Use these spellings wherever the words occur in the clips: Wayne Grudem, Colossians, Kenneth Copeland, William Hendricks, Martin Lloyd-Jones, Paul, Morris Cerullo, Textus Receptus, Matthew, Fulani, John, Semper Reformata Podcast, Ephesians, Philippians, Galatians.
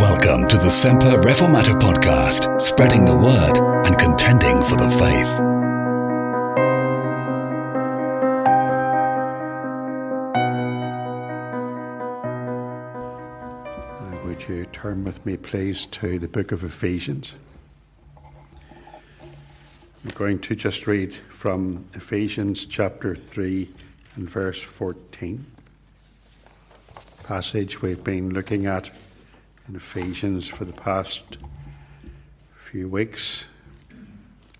Welcome to the Semper Reformata Podcast, spreading the word and contending for the faith. Would you turn with me, please, to the book of Ephesians? I'm going to just read from Ephesians chapter 3 and verse 14. Passage we've been looking at in Ephesians for the past few weeks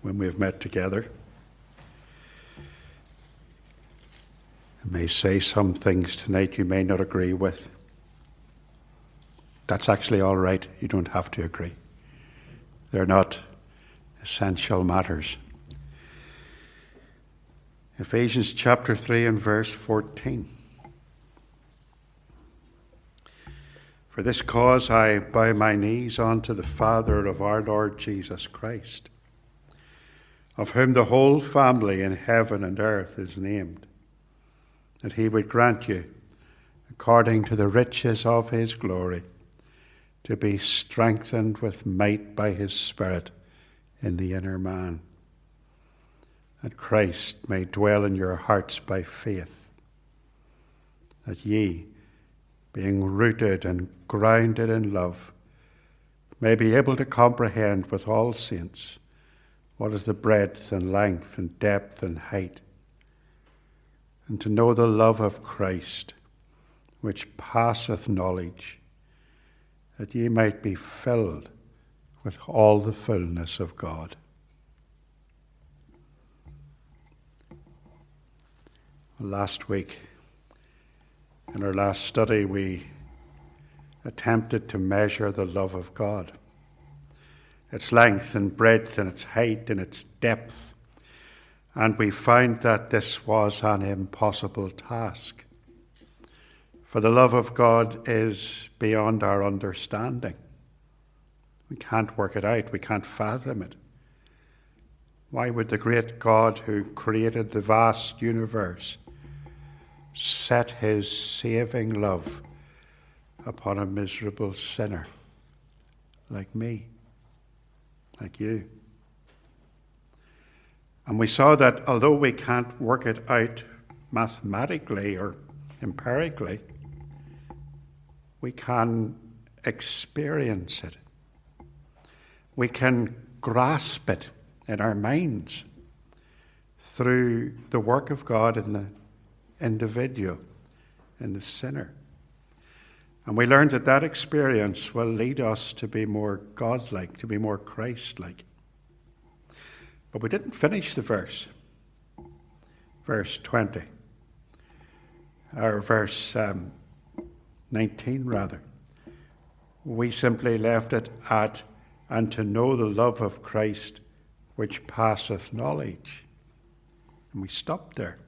when we've met together. I may say some things tonight you may not agree with. That's actually all right. You don't have to agree. They're not essential matters. Ephesians chapter 3 and verse 14. For this cause I bow my knees unto the Father of our Lord Jesus Christ, of whom the whole family in heaven and earth is named, that he would grant you, according to the riches of his glory, to be strengthened with might by his Spirit in the inner man, that Christ may dwell in your hearts by faith, that ye, being rooted and grounded in love, may be able to comprehend with all saints what is the breadth and length and depth and height, and to know the love of Christ, which passeth knowledge, that ye might be filled with all the fullness of God. Last week, in our last study, we attempted to measure the love of God, its length and breadth and its height and its depth, and we found that this was an impossible task. For the love of God is beyond our understanding. We can't work it out. We can't fathom it. Why would the great God who created the vast universe set his saving love upon a miserable sinner like me, like you? And we saw that although we can't work it out mathematically or empirically, we can experience it. We can grasp it in our minds through the work of God in the individual, in the sinner. And we learned that that experience will lead us to be more God-like, to be more Christ-like. But we didn't finish the verse. Verse 20, or verse 19 rather. We simply left it at, and to know the love of Christ which passeth knowledge. And we stopped there.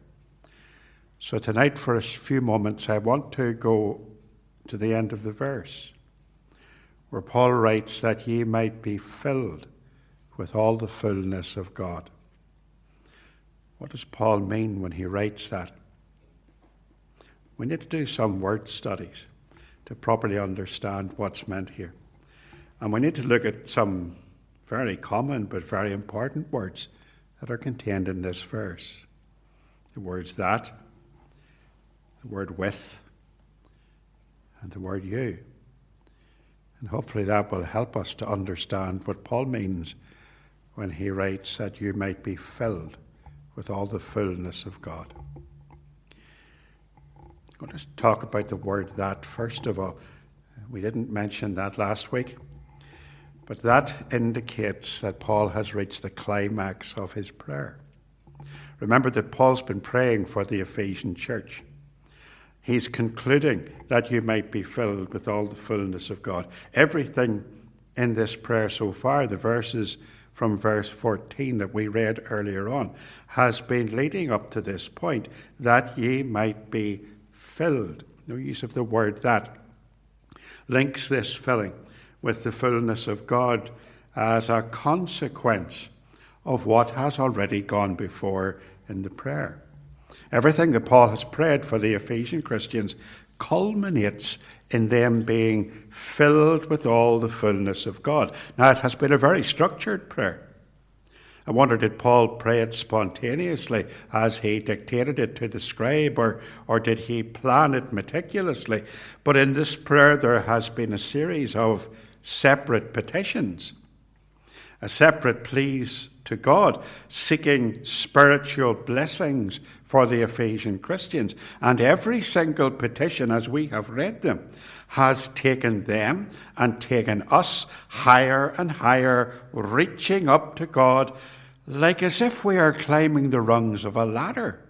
So tonight, for a few moments, I want to go to the end of the verse, where Paul writes that ye might be filled with all the fullness of God. What does Paul mean when he writes that? We need to do some word studies to properly understand what's meant here. And we need to look at some very common but very important words that are contained in this verse. The words that, the word with, and the word you. And hopefully that will help us to understand what Paul means when he writes that you might be filled with all the fullness of God. I'll just talk about the word that first of all. We didn't mention that last week, but that indicates that Paul has reached the climax of his prayer. Remember that Paul's been praying for the Ephesian church. He's concluding that you might be filled with all the fullness of God. Everything in this prayer so far, the verses from verse 14 that we read earlier on, has been leading up to this point, that ye might be filled. No use of the word that links this filling with the fullness of God as a consequence of what has already gone before in the prayer. Everything that Paul has prayed for the Ephesian Christians culminates in them being filled with all the fullness of God. Now, it has been a very structured prayer. I wonder, did Paul pray it spontaneously as he dictated it to the scribe, or did he plan it meticulously? But in this prayer, there has been a series of separate petitions, a separate pleas to God, seeking spiritual blessings for the Ephesian Christians. And every single petition, as we have read them, has taken them and taken us higher and higher, reaching up to God, like as if we are climbing the rungs of a ladder,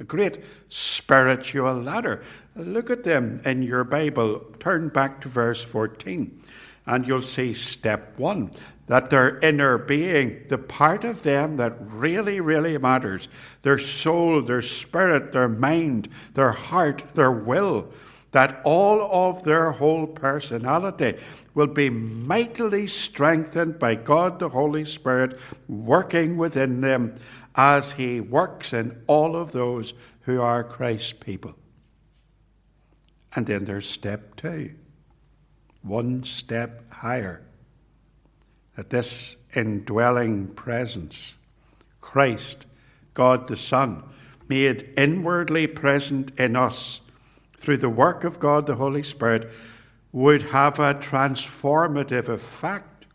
a great spiritual ladder. Look at them in your Bible. Turn back to verse 14, and you'll see step one, that their inner being, the part of them that really, really matters, their soul, their spirit, their mind, their heart, their will, that all of their whole personality will be mightily strengthened by God the Holy Spirit working within them as he works in all of those who are Christ's people. And then there's step two, one step higher, that this indwelling presence, Christ, God the Son, made inwardly present in us through the work of God the Holy Spirit, would have a transformative effect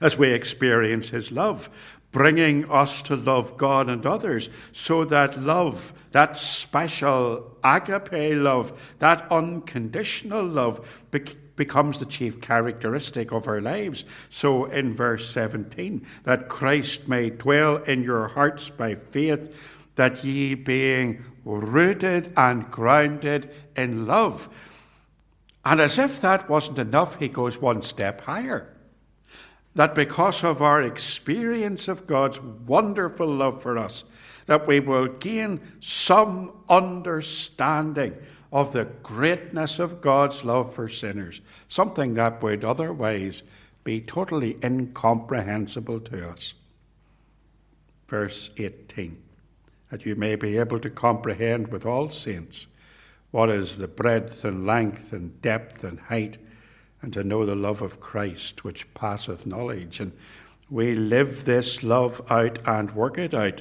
as we experience his love, bringing us to love God and others, so that love, that special agape love, that unconditional love, becomes the chief characteristic of our lives. So in verse 17, that Christ may dwell in your hearts by faith, that ye being rooted and grounded in love. And as if that wasn't enough, he goes one step higher. That because of our experience of God's wonderful love for us, that we will gain some understanding of the greatness of God's love for sinners, something that would otherwise be totally incomprehensible to us. Verse 18, that you may be able to comprehend with all saints what is the breadth and length and depth and height, and to know the love of Christ which passeth knowledge. And we live this love out and work it out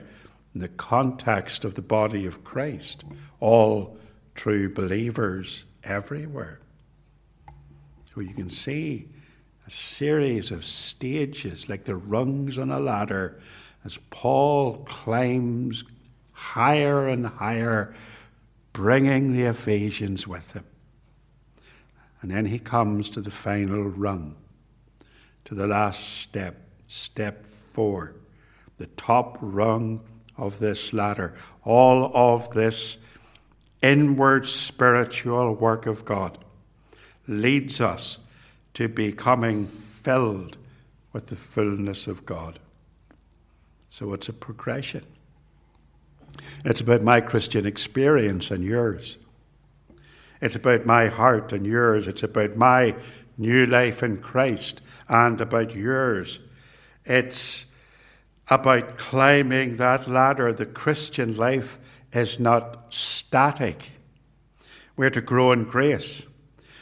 in the context of the body of Christ, all true believers everywhere. So you can see a series of stages, like the rungs on a ladder, as Paul climbs higher and higher, bringing the Ephesians with him. And then he comes to the final rung, to the last step, step four, the top rung of this ladder. All of this inward spiritual work of God leads us to becoming filled with the fullness of God. So it's a progression. It's about my Christian experience and yours. It's about my heart and yours. It's about my new life in Christ and about yours. It's about climbing that ladder. The Christian life is not static. We're to grow in grace.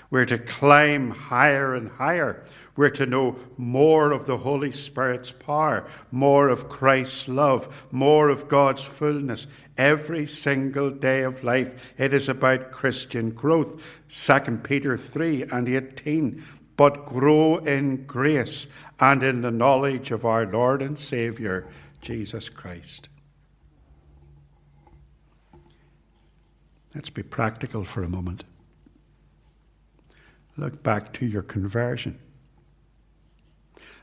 We're to climb higher and higher. We're to know more of the Holy Spirit's power, more of Christ's love, more of God's fullness. Every single day of life, it is about Christian growth. 2 Peter 3:18, but grow in grace and in the knowledge of our Lord and Saviour, Jesus Christ. Let's be practical for a moment. Look back to your conversion.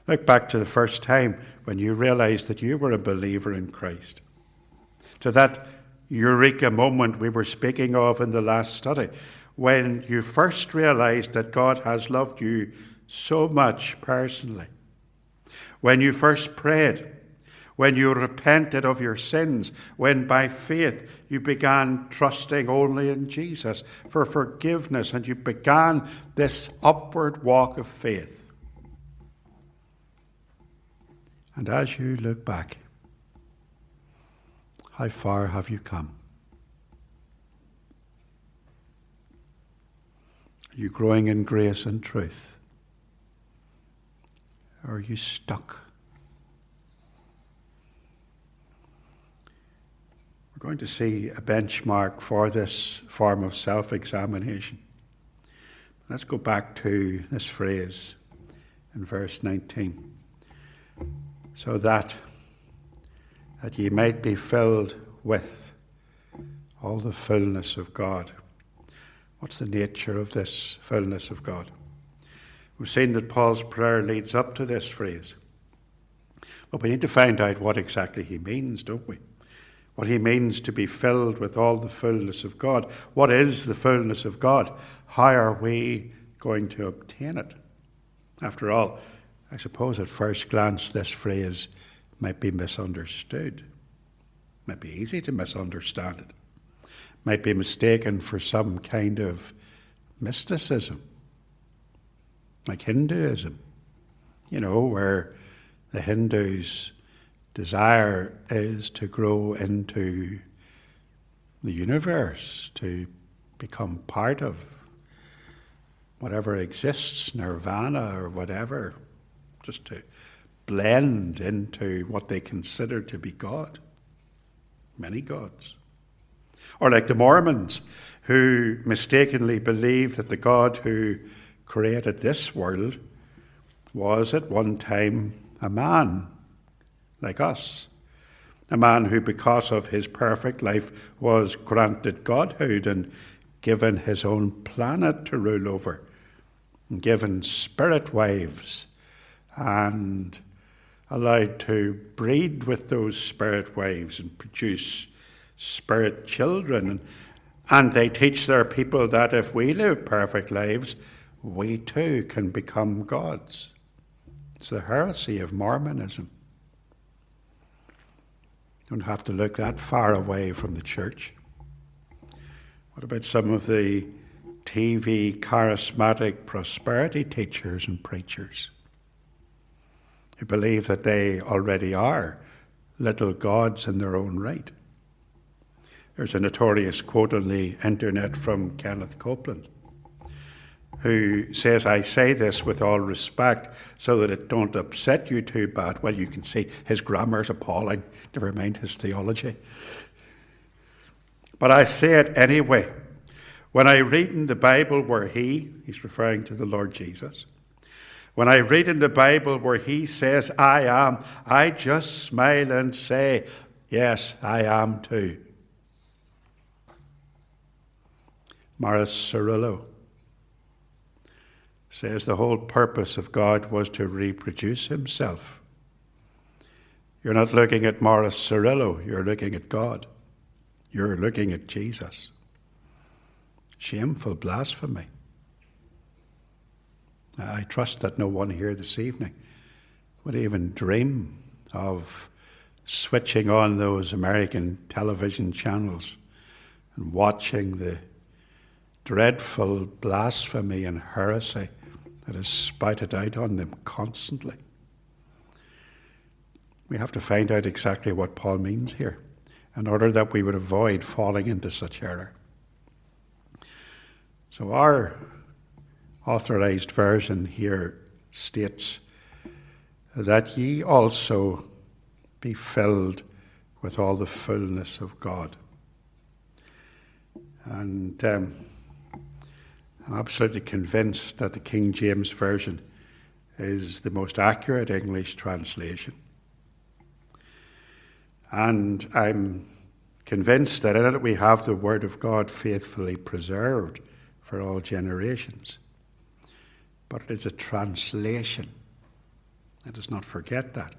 Look back to the first time when you realized that you were a believer in Christ. To that eureka moment we were speaking of in the last study, when you first realized that God has loved you so much personally. When you first prayed, when you repented of your sins, when by faith you began trusting only in Jesus for forgiveness, and you began this upward walk of faith. And as you look back, how far have you come? you growing in grace and truth? Are you stuck? We're going to see a benchmark for this form of self-examination. Let's go back to this phrase in verse 19. So that ye might be filled with all the fullness of God. What's the nature of this fullness of God? We've seen that Paul's prayer leads up to this phrase. But we need to find out what exactly he means, don't we? What he means to be filled with all the fullness of God. What is the fullness of God? How are we going to obtain it? After all, I suppose at first glance this phrase might be misunderstood. It might be easy to misunderstand it. It might be mistaken for some kind of mysticism. Like Hinduism, where the Hindus' desire is to grow into the universe, to become part of whatever exists, nirvana or whatever, just to blend into what they consider to be God, many gods. Or like the Mormons, who mistakenly believe that the God who created this world was at one time a man like us, a man who because of his perfect life was granted godhood and given his own planet to rule over, and given spirit waves and allowed to breed with those spirit waves and produce spirit children. And they teach their people that if we live perfect lives, we too can become gods. It's the heresy of Mormonism. Don't have to look that far away from the church. What about some of the TV charismatic prosperity teachers and preachers who believe that they already are little gods in their own right? There's a notorious quote on the internet from Kenneth Copeland, who says, "I say this with all respect so that it don't upset you too bad." Well, you can see his grammar's appalling, never mind his theology. "But I say it anyway. When I read in the Bible where he's referring to the Lord Jesus, when I read in the Bible where he says, 'I am,' I just smile and say, 'Yes, I am too.'" Morris Cerullo says the whole purpose of God was to reproduce himself. You're not looking at Morris Cerullo, you're looking at God. You're looking at Jesus. Shameful blasphemy. I trust that no one here this evening would even dream of switching on those American television channels and watching the dreadful blasphemy and heresy that is spouted out on them constantly. We have to find out exactly what Paul means here in order that we would avoid falling into such error. So our authorized version here states that ye also be filled with all the fullness of God. And I'm absolutely convinced that the King James Version is the most accurate English translation. And I'm convinced that in it we have the Word of God faithfully preserved for all generations. But it is a translation. Let us not forget that.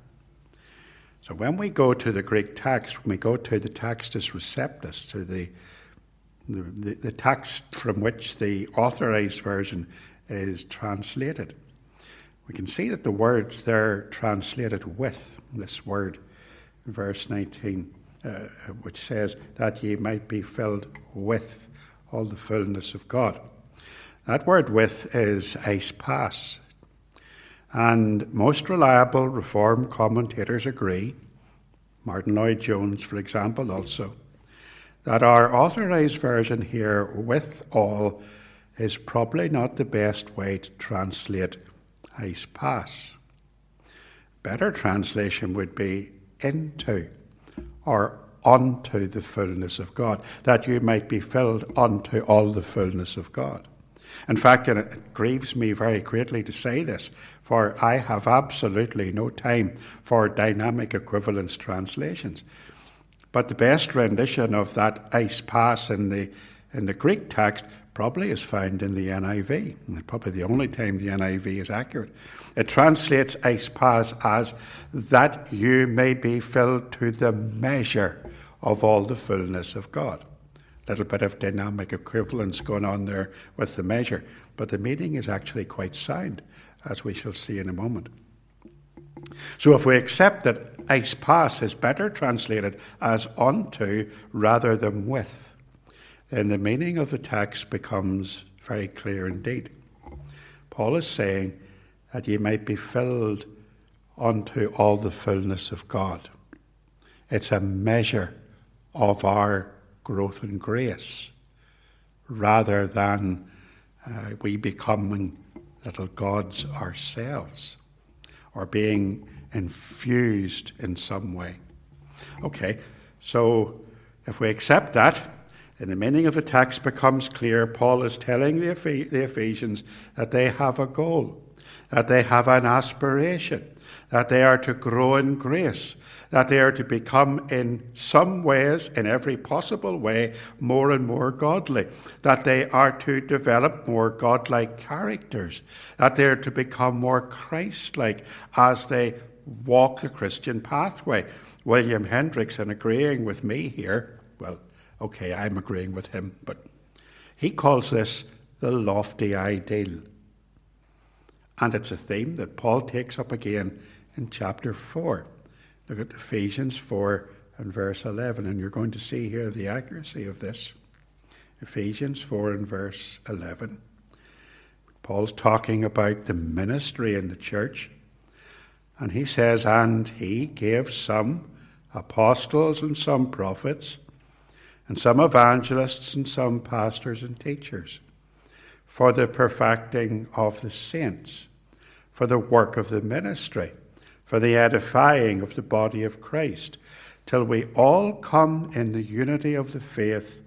So when we go to the Greek text, when we go to the Textus Receptus, to the text from which the authorized version is translated, we can see that the words there translated with this word, verse 19, which says that ye might be filled with all the fullness of God. That word "with" is eispas, and most reliable Reformed commentators agree, Martin Lloyd-Jones, for example, also, that our authorized version here, "with all," is probably not the best way to translate his past. Better translation would be into or unto the fullness of God, that you might be filled unto all the fullness of God. In fact, and it grieves me very greatly to say this, for I have absolutely no time for dynamic equivalence translations. But the best rendition of that ice pass in the Greek text probably is found in the NIV. And probably the only time the NIV is accurate. It translates ice pass as that you may be filled to the measure of all the fullness of God. A little bit of dynamic equivalence going on there with the measure. But the meaning is actually quite sound, as we shall see in a moment. So if we accept that eis pas is better translated as unto rather than with, then the meaning of the text becomes very clear indeed. Paul is saying that ye might be filled unto all the fullness of God. It's a measure of our growth in grace rather than we becoming little gods ourselves, or being infused in some way. Okay, so if we accept that, then the meaning of the text becomes clear. Paul is telling the Ephesians that they have a goal, that they have an aspiration, that they are to grow in grace, that they are to become in some ways, in every possible way, more and more godly, that they are to develop more godlike characters, that they are to become more Christ-like as they walk the Christian pathway. William Hendricks, in agreeing with me here, well, okay, I'm agreeing with him, but he calls this the lofty ideal. And it's a theme that Paul takes up again in chapter 4. Look at Ephesians 4 and verse 11, and you're going to see here the accuracy of this. Ephesians 4 and verse 11. Paul's talking about the ministry in the church, and he says, and he gave some apostles and some prophets, and some evangelists and some pastors and teachers, for the perfecting of the saints, for the work of the ministry, for the edifying of the body of Christ, till we all come in the unity of the faith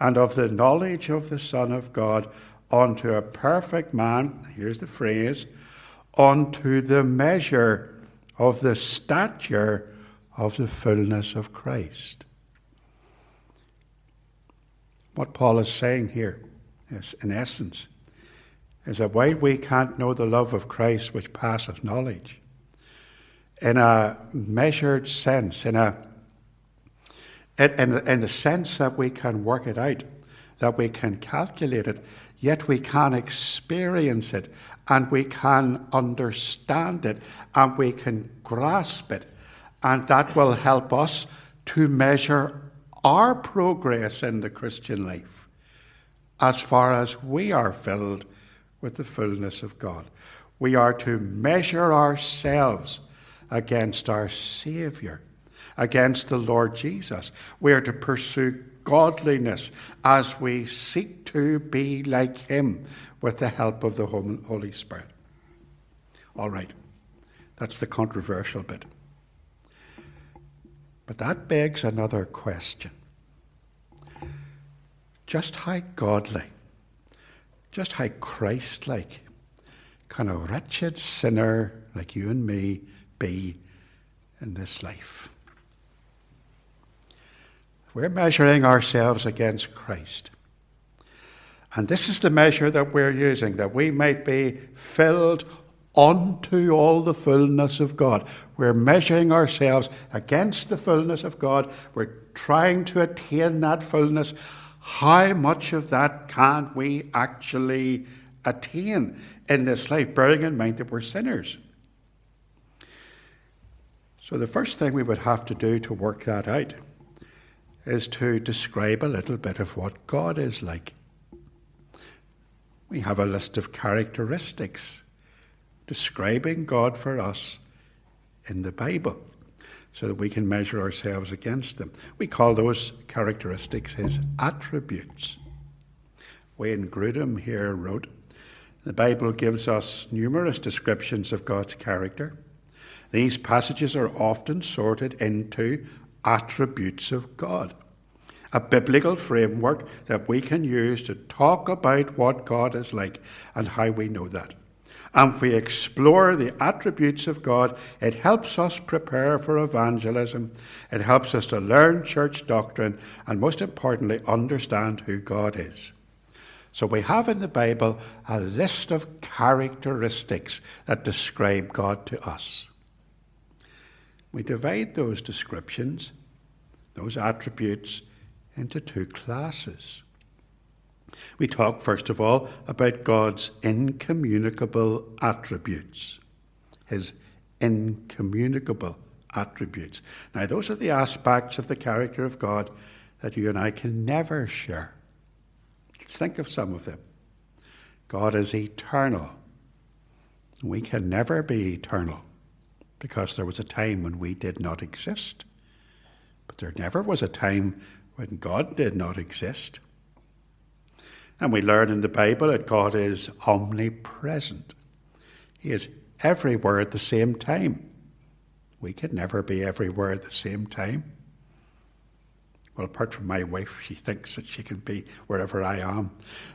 and of the knowledge of the Son of God unto a perfect man, here's the phrase, unto the measure of the stature of the fullness of Christ. What Paul is saying here, is, in essence, is that while we can't know the love of Christ which passeth knowledge, in a measured sense, in the sense that we can work it out, that we can calculate it, yet we can experience it, and we can understand it, and we can grasp it, and that will help us to measure our progress in the Christian life, as far as we are filled with the fullness of God. We are to measure ourselves against our Saviour, against the Lord Jesus. We are to pursue godliness as we seek to be like Him with the help of the Holy Spirit. All right, that's the controversial bit. But that begs another question. Just how godly, just how Christ-like can a wretched sinner like you and me be in this life? We're measuring ourselves against Christ. And this is the measure that we're using, that we might be filled unto all the fullness of God. We're measuring ourselves against the fullness of God. We're trying to attain that fullness. How much of that can we actually attain in this life, bearing in mind that we're sinners? So the first thing we would have to do to work that out is to describe a little bit of what God is like. We have a list of characteristics describing God for us in the Bible so that we can measure ourselves against them. We call those characteristics His attributes. Wayne Grudem here wrote, "The Bible gives us numerous descriptions of God's character. These passages are often sorted into attributes of God, a biblical framework that we can use to talk about what God is like and how we know that. And if we explore the attributes of God, it helps us prepare for evangelism. It helps us to learn church doctrine and, most importantly, understand who God is." So we have in the Bible a list of characteristics that describe God to us. We divide those descriptions, those attributes, into two classes. We talk, first of all, about God's incommunicable attributes. His incommunicable attributes. Now, those are the aspects of the character of God that you and I can never share. Let's think of some of them. God is eternal. We can never be eternal, because there was a time when we did not exist. But there never was a time when God did not exist. And we learn in the Bible that God is omnipresent. He is everywhere at the same time. We can never be everywhere at the same time. Well, apart from my wife, she thinks that she can be wherever I am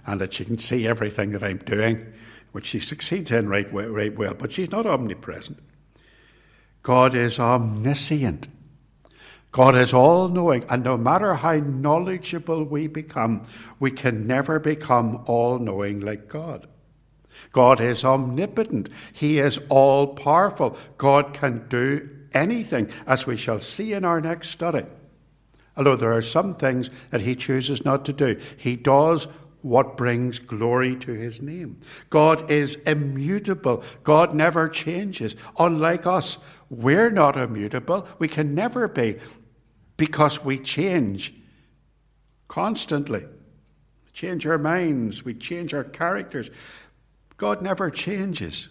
and that she can see everything that I'm doing, which she succeeds in right well, but she's not omnipresent. God is omniscient. God is all-knowing, and no matter how knowledgeable we become, we can never become all-knowing like God. God is omnipotent. He is all-powerful. God can do anything, as we shall see in our next study. Although there are some things that he chooses not to do, he does what brings glory to his name. God is immutable. God never changes. Unlike us, we're not immutable. We can never be, because we change constantly. We change our minds. We change our characters. God never changes.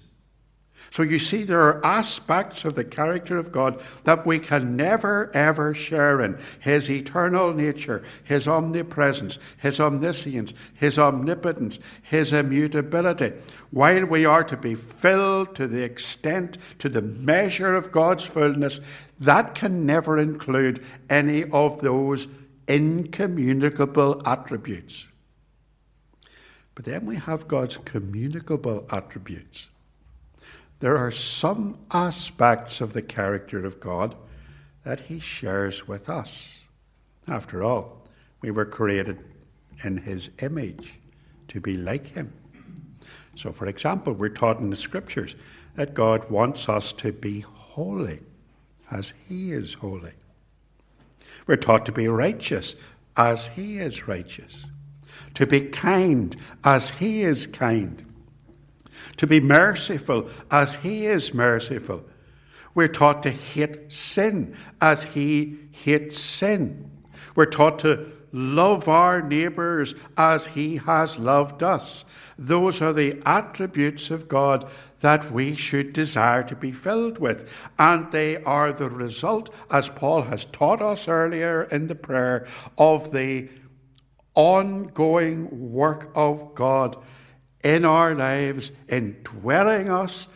So you see, there are aspects of the character of God that we can never, ever share in. His eternal nature, his omnipresence, his omniscience, his omnipotence, his immutability. While we are to be filled to the extent, to the measure of God's fullness, that can never include any of those incommunicable attributes. But then we have God's communicable attributes. There are some aspects of the character of God that he shares with us. After all, we were created in his image to be like him. So, for example, we're taught in the Scriptures that God wants us to be holy as he is holy. We're taught to be righteous as he is righteous. To be kind as he is kind. To be merciful as he is merciful. We're taught to hate sin as he hates sin. We're taught to love our neighbours as he has loved us. Those are the attributes of God that we should desire to be filled with. And they are the result, as Paul has taught us earlier in the prayer, of the ongoing work of God in our lives, indwelling us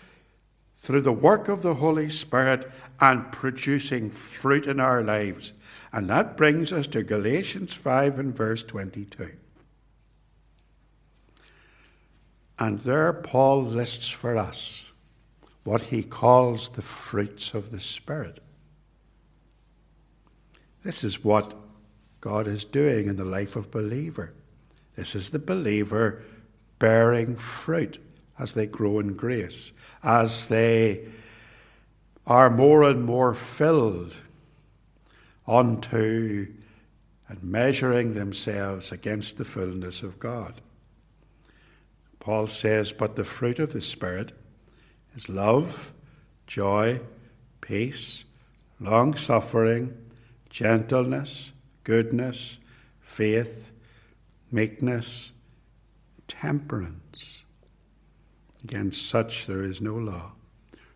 through the work of the Holy Spirit and producing fruit in our lives. And that brings us to Galatians 5 and verse 22. And there Paul lists for us what he calls the fruits of the Spirit. This is what God is doing in the life of believer. This is the believer bearing fruit as they grow in grace, as they are more and more filled unto and measuring themselves against the fullness of God. Paul says, but the fruit of the Spirit is love, joy, peace, long-suffering, gentleness, goodness, faith, meekness, temperance. Against such there is no law.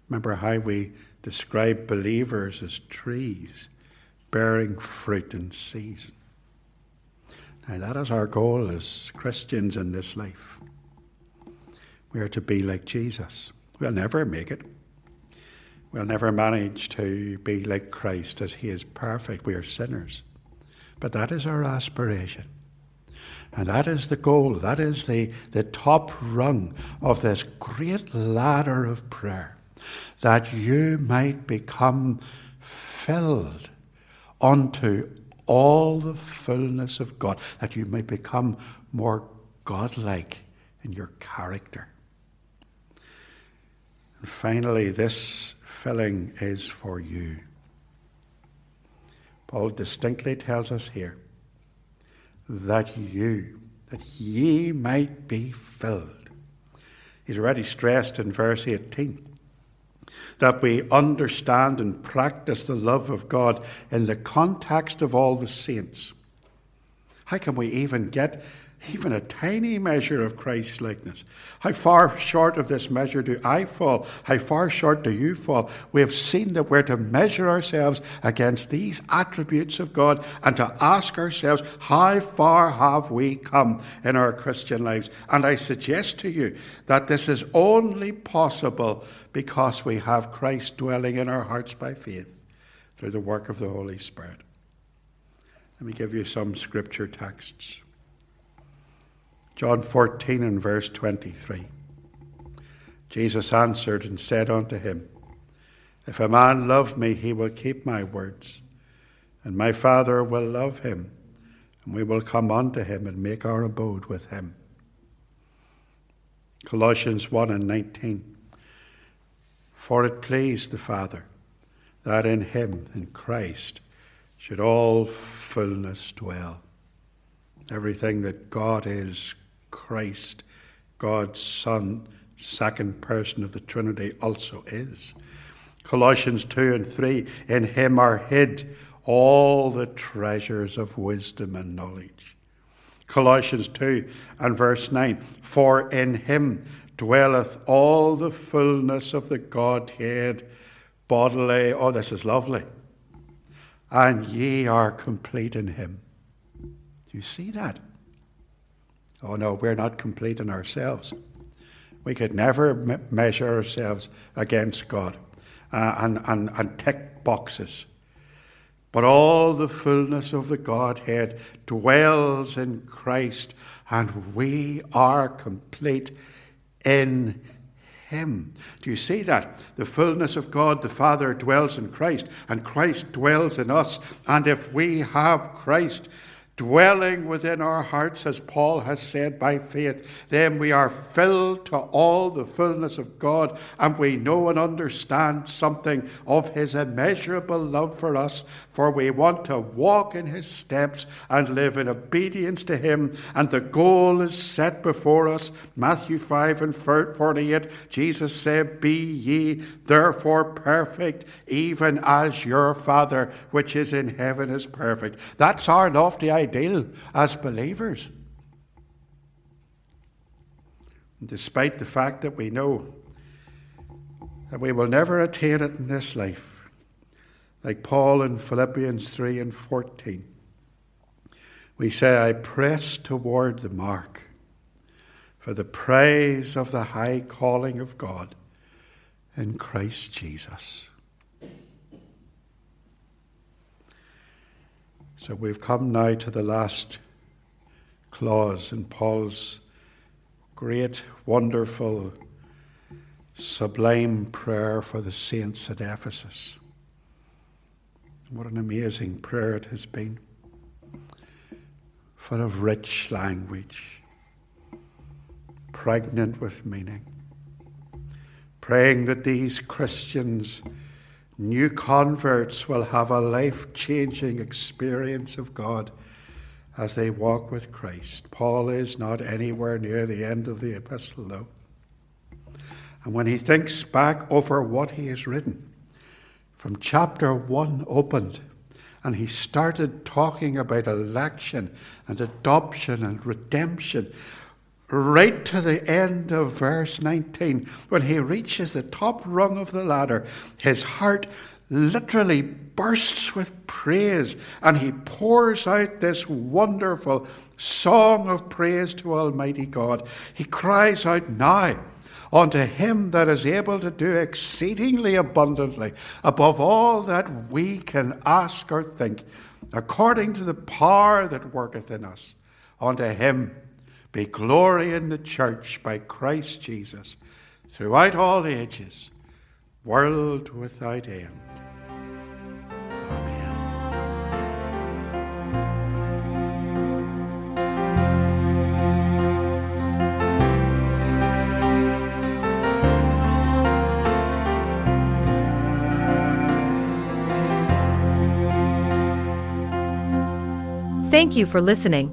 Remember how we describe believers as trees bearing fruit in season. And that is our goal as Christians in this life. We are to be like Jesus. We'll never make it. We'll never manage to be like Christ, as he is perfect. We are sinners. But that is our aspiration. And that is the goal. That is the top rung of this great ladder of prayer. That you might become filled unto all the fullness of God. That you might become more godlike in your character. And finally, this filling is for you. Paul distinctly tells us here that ye might be filled. He's already stressed in verse 18 that we understand and practice the love of God in the context of all the saints. How can we even get even a tiny measure of Christ's likeness? How far short of this measure do I fall? How far short do you fall? We have seen that we're to measure ourselves against these attributes of God and to ask ourselves, how far have we come in our Christian lives? And I suggest to you that this is only possible because we have Christ dwelling in our hearts by faith through the work of the Holy Spirit. Let me give you some scripture texts. John 14 and verse 23. Jesus answered and said unto him, If a man love me, he will keep my words, and my Father will love him, and we will come unto him and make our abode with him. Colossians 1 and 19. For it pleased the Father that in him, in Christ, should all fullness dwell. Everything that God is, Christ, God's Son, second person of the Trinity, also is. Colossians 2 and 3, in him are hid all the treasures of wisdom and knowledge. Colossians 2 and verse 9, for in him dwelleth all the fullness of the Godhead bodily. Oh, this is lovely. And ye are complete in him. You see that? Oh no, we're not complete in ourselves. We could never measure ourselves against God and tick boxes. But all the fullness of the Godhead dwells in Christ, and we are complete in him. Do you see that? The fullness of God the Father dwells in Christ, and Christ dwells in us. And if we have Christ dwelling within our hearts, as Paul has said, by faith, then we are filled to all the fullness of God, and we know and understand something of his immeasurable love for us, for we want to walk in his steps and live in obedience to him, and the goal is set before us. Matthew 5 and 48, Jesus said, Be ye therefore perfect, even as your Father which is in heaven is perfect. That's our lofty ideal as believers. Despite the fact that we know that we will never attain it in this life, like Paul in Philippians 3 and 14, we say, I press toward the mark for the praise of the high calling of God in Christ Jesus. So we've come now to the last clause in Paul's great, wonderful, sublime prayer for the saints at Ephesus. What an amazing prayer it has been, full of rich language, pregnant with meaning, praying that these Christians, new converts, will have a life-changing experience of God as they walk with Christ. Paul is not anywhere near the end of the epistle, though. And when he thinks back over what he has written, from chapter 1 opened, and he started talking about election and adoption and redemption, right to the end of verse 19, when he reaches the top rung of the ladder, his heart literally bursts with praise, and he pours out this wonderful song of praise to Almighty God. He cries out, now unto him that is able to do exceedingly abundantly above all that we can ask or think, according to the power that worketh in us, unto him be glory in the church by Christ Jesus throughout all ages, world without end. Amen. Thank you for listening.